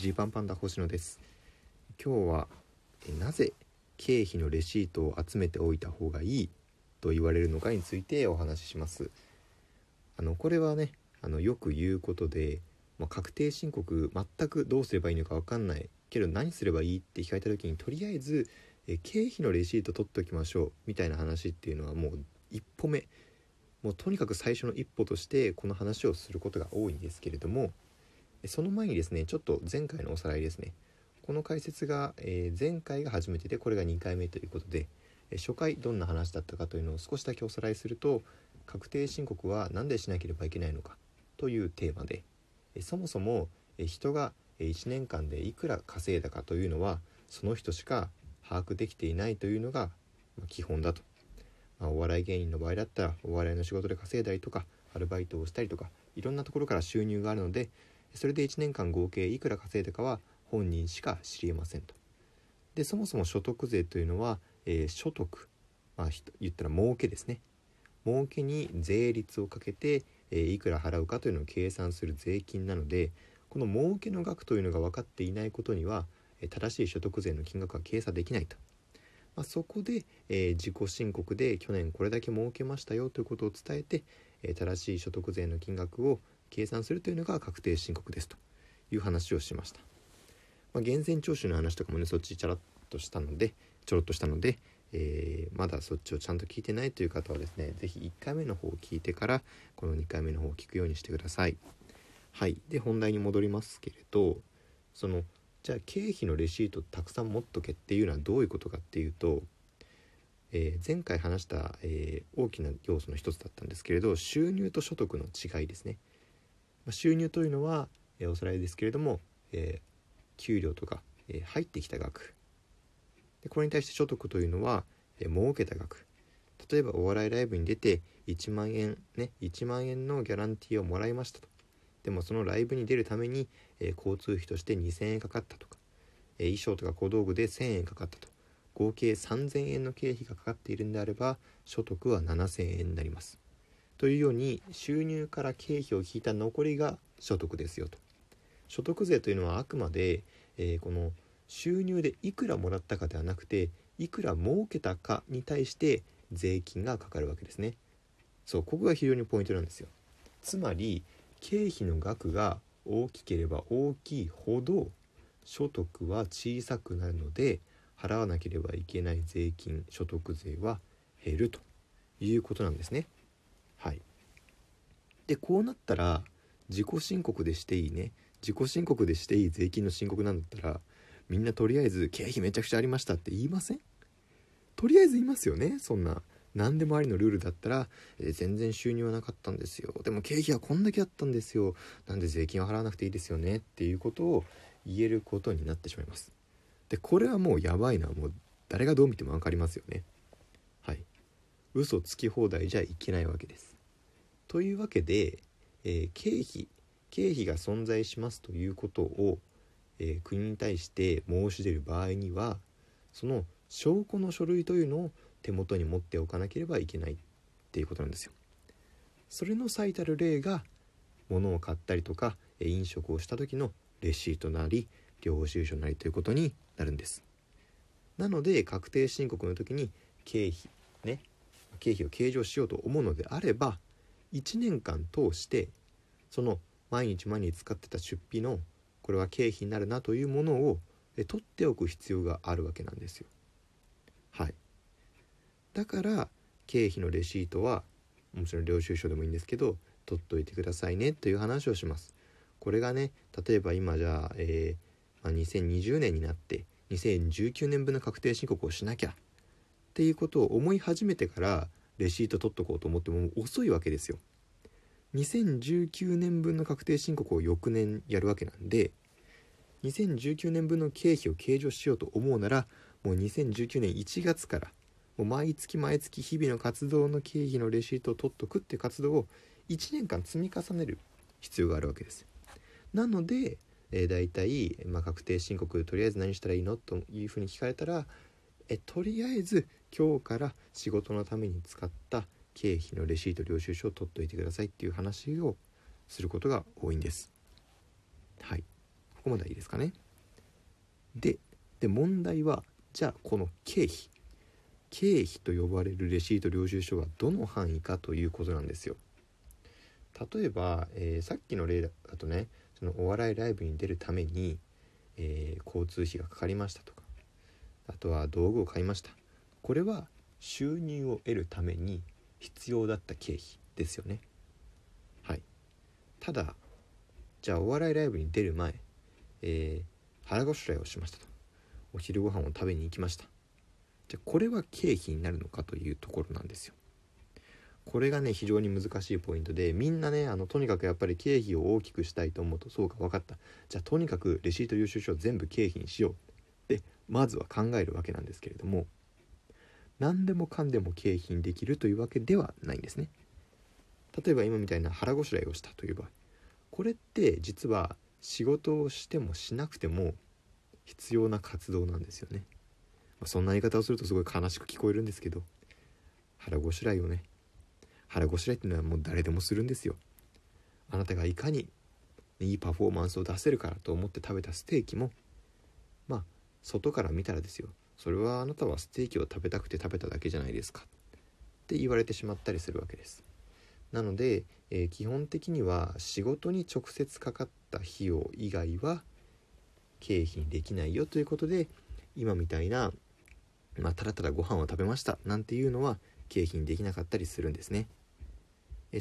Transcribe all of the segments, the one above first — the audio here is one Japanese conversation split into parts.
ジーパンパンダ星野です。今日はなぜ経費のレシートを集めておいた方がいいと言われるのかについてお話しします。これはねよく言うことで、確定申告全くどうすればいいのか分かんないけど何すればいいって聞かれた時にとりあえず経費のレシート取っておきましょうみたいな話っていうのはもう一歩目、もうとにかく最初の一歩としてこの話をすることが多いんですけれども、その前にですねちょっと前回のおさらいですね。この解説が前回が初めてでこれが2回目ということで、初回どんな話だったかというのを少しだけおさらいすると、確定申告は何でしなければいけないのかというテーマで、そもそも人が1年間でいくら稼いだかというのはその人しか把握できていないというのが基本だと。お笑い芸人の場合だったらお笑いの仕事で稼いだりとかアルバイトをしたりとかいろんなところから収入があるので、それで1年間合計いくら稼いだかは本人しか知りませんと。でそもそも所得税というのは、所得、言ったら儲けですね。儲けに税率をかけて、いくら払うかというのを計算する税金なので、この儲けの額というのが分かっていないことには正しい所得税の金額は計算できないと。そこで、自己申告で去年これだけ儲けましたよということを伝えて、正しい所得税の金額を計算するというのが確定申告ですという話をしました。源泉徴収の話とかもねちょろっとしたので、まだそっちをちゃんと聞いてないという方はですね、ぜひ1回目の方を聞いてからこの2回目の方を聞くようにしてください。はい、で本題に戻りますけれど、じゃあ経費のレシートたくさん持っとけっていうのはどういうことかっていうと、前回話した、大きな要素の一つだったんですけれど、収入と所得の違いですね。収入というのは、おさらいですけれども、給料とか、入ってきた額で、これに対して所得というのは、儲けた額。例えばお笑いライブに出て1万円ね1万円のギャランティーをもらいましたと。でもそのライブに出るために、交通費として2000円かかったとか、衣装とか小道具で1000円かかったと、合計3000円の経費がかかっているんであれば所得は7000円になりますというように、収入から経費を引いた残りが所得ですよと。所得税というのはあくまで、この収入でいくらもらったかではなくていくら儲けたかに対して税金がかかるわけですね。そう、ここが非常にポイントなんですよ。つまり経費の額が大きければ大きいほど所得は小さくなるので、払わなければいけない税金、所得税は減るということなんですね。はい。でこうなったら自己申告でしていい税金の申告なんだったら、みんなとりあえず経費めちゃくちゃありましたって言いません？とりあえず言いますよね。そんな何でもありのルールだったら、全然収入はなかったんですよ、でも経費はこんだけあったんですよ、なんで税金は払わなくていいですよねっていうことを言えることになってしまいます。でこれはもうやばいな、もう誰がどう見ても分かりますよね。はい、嘘つき放題じゃいけないわけです。というわけで、経費が存在しますということを、国に対して申し出る場合には、その証拠の書類というのを手元に持っておかなければいけないっていうことなんですよ。それの最たる例が、物を買ったりとか飲食をした時のレシートなり領収書なりということになるんです。なので確定申告の時に経費を計上しようと思うのであれば、1年間通してその毎日使ってた出費のこれは経費になるなというものを取っておく必要があるわけなんですよ。はい。だから経費のレシートはもちろん領収書でもいいんですけど取っといてくださいねという話をします。これがね、例えば今じゃあ、2020年になって2019年分の確定申告をしなきゃっていうことを思い始めてからレシート取っとこうと思っても遅いわけですよ。2019年分の確定申告を翌年やるわけなんで、2019年分の経費を計上しようと思うなら、もう2019年1月から毎月日々の活動の経費のレシートを取っとくっていう活動を1年間積み重ねる必要があるわけです。なので、だいたい確定申告とりあえず何したらいいのというふうに聞かれたら、とりあえず今日から仕事のために使った経費のレシート領収書を取っといてくださいっていう話をすることが多いんです。はい。ここまではいいですかね。で問題は、じゃあこの経費と呼ばれるレシート領収書はどの範囲かということなんですよ。例えば、さっきの例だとね、そのお笑いライブに出るために、交通費がかかりましたとか、あとは道具を買いました。これは収入を得るために必要だった経費ですよね。はい。ただ、じゃあお笑いライブに出る前、腹ごしらえをしましたと。お昼ご飯を食べに行きました。じゃあこれは経費になるのかというところなんですよ。これがね、非常に難しいポイントで、みんなね、とにかくやっぱり経費を大きくしたいと思うと、そうか、分かった、じゃあとにかくレシート領収書を全部経費にしようってまずは考えるわけなんですけれども、何でもかんでも経費にできるというわけではないんですね。例えば今みたいな腹ごしらえをしたという場合、これって実は仕事をしてもしなくても必要な活動なんですよね。そんな言い方をするとすごい悲しく聞こえるんですけど、腹ごしらえをね、腹ごしらえっていうのはもう誰でもするんですよ。あなたがいかにいいパフォーマンスを出せるからと思って食べたステーキも、まあ外から見たらですよ、それはあなたはステーキを食べたくて食べただけじゃないですかって言われてしまったりするわけです。なので、基本的には仕事に直接かかった費用以外は経費にできないよということで、今みたいな、ただただご飯を食べましたなんていうのは経費にできなかったりするんですね。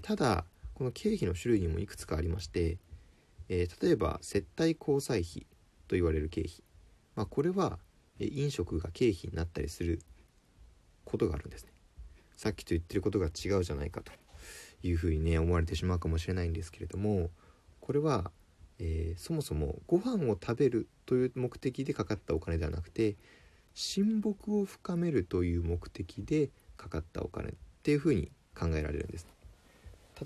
ただ、この経費の種類にもいくつかありまして、例えば接待交際費と言われる経費、これは飲食が経費になったりすることがあるんですね。さっきと言ってることが違うじゃないかというふうにね、思われてしまうかもしれないんですけれども、これは、そもそもご飯を食べるという目的でかかったお金ではなくて、親睦を深めるという目的でかかったお金っていうふうに考えられるんです。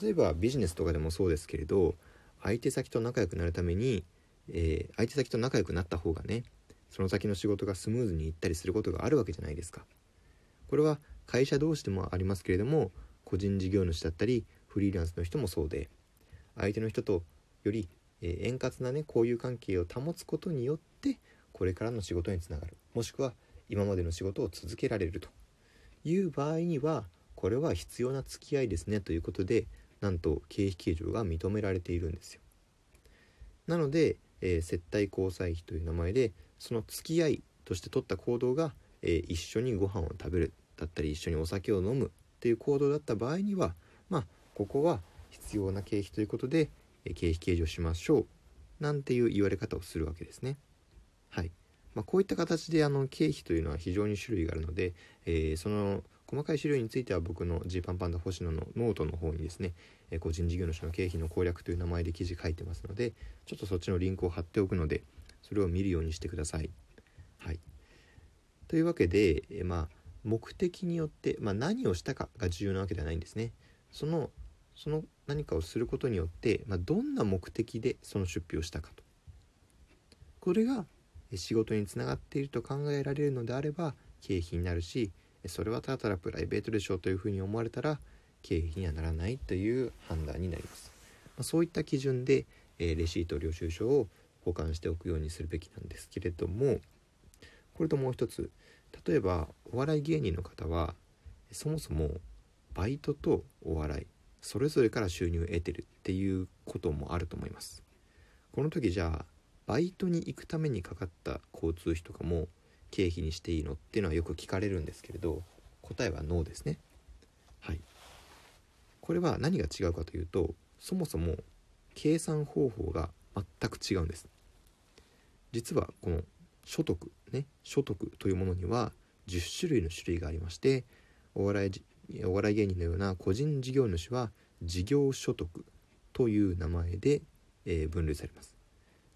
例えばビジネスとかでもそうですけれど、相手先と仲良くなった方がね、その先の仕事がスムーズにいったりすることがあるわけじゃないですか。これは会社同士でもありますけれども、個人事業主だったりフリーランスの人もそうで、相手の人とより円滑なね、交友関係を保つことによって、これからの仕事につながる、もしくは今までの仕事を続けられるという場合には、これは必要な付き合いですねということで、なんと経費計上が認められているんですよ。なので、接待交際費という名前で、その付き合いとして取った行動が、一緒にご飯を食べるだったり一緒にお酒を飲むっていう行動だった場合には、ここは必要な経費ということで、経費計上しましょうなんていう言われ方をするわけですね。はい。こういった形で経費というのは非常に種類があるので、その細かい資料については僕の G パンパンダ星野のノートの方にですね、個人事業主の経費の攻略という名前で記事書いてますので、ちょっとそっちのリンクを貼っておくので、それを見るようにしてください。はい。というわけで、目的によって、何をしたかが重要なわけではないんですね。その何かをすることによって、どんな目的でその出費をしたかと。これが仕事につながっていると考えられるのであれば経費になるし、それはただただプライベートでしょうというふうに思われたら経費にはならないという判断になります。そういった基準でレシート領収書を保管しておくようにするべきなんですけれども、これともう一つ、例えばお笑い芸人の方はそもそもバイトとお笑いそれぞれから収入を得てるっていうこともあると思います。この時、じゃあバイトに行くためにかかった交通費とかも経費にしていいのっていうのはよく聞かれるんですけれど、答えはノーですね。はい。これは何が違うかというと、そもそも計算方法が全く違うんです。実はこの所得というものには10種類の種類がありまして、お笑い芸人のような個人事業主は事業所得という名前で分類されます。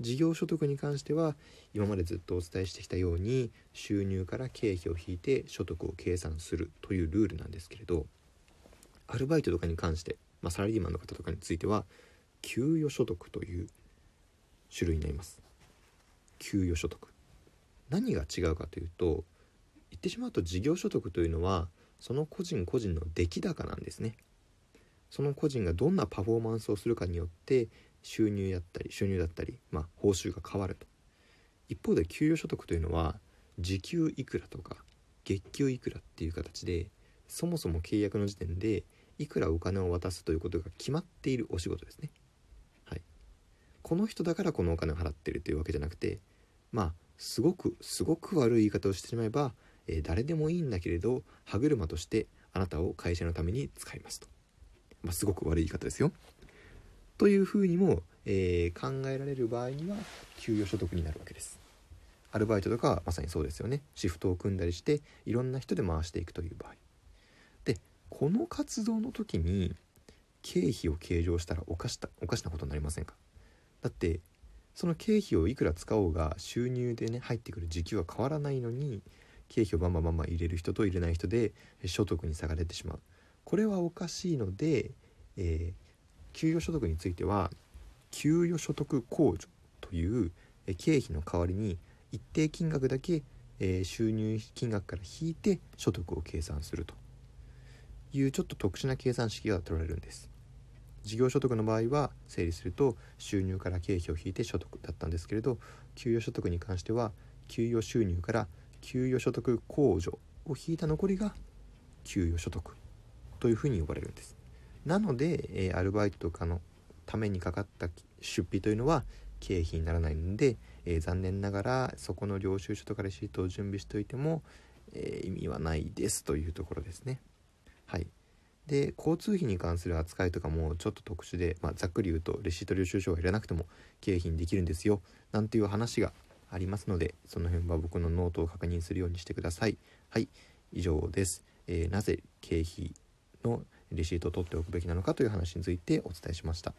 事業所得に関しては今までずっとお伝えしてきたように、収入から経費を引いて所得を計算するというルールなんですけれど、アルバイトとかに関して、サラリーマンの方とかについては給与所得という種類になります。給与所得、何が違うかというと、言ってしまうと事業所得というのはその個人個人の出来高なんですね。その個人がどんなパフォーマンスをするかによって収入だったり、報酬が変わると。一方で給与所得というのは時給いくらとか月給いくらっていう形で、そもそも契約の時点でいくらお金を渡すということが決まっているお仕事ですね。はい、この人だからこのお金を払ってるというわけじゃなくて、すごく悪い言い方をしてしまえば、誰でもいいんだけれど歯車としてあなたを会社のために使いますと、すごく悪い言い方ですよというふうにも、考えられる場合には給与所得になるわけです。アルバイトとかはまさにそうですよね。シフトを組んだりしていろんな人で回していくという場合で、この活動の時に経費を計上したらおかしなことになりませんか？だってその経費をいくら使おうが収入でね、入ってくる時給は変わらないのに、経費をバンバン入れる人と入れない人で所得に差が出てしまう。これはおかしいので、給与所得については給与所得控除という経費の代わりに一定金額だけ収入金額から引いて所得を計算するというちょっと特殊な計算式が取られるんです。事業所得の場合は整理すると収入から経費を引いて所得だったんですけれど、給与所得に関しては給与収入から給与所得控除を引いた残りが給与所得というふうに呼ばれるんです。なのでアルバイトとかのためにかかった出費というのは経費にならないので、残念ながらそこの領収書とかレシートを準備しておいても、意味はないですというところですね。はい。で、交通費に関する扱いとかもちょっと特殊で、ざっくり言うとレシート領収書はいらなくても経費にできるんですよなんていう話がありますので、その辺は僕のノートを確認するようにしてください。はい、以上です。なぜ経費のレシートを取っておくべきなのかという話についてお伝えしました。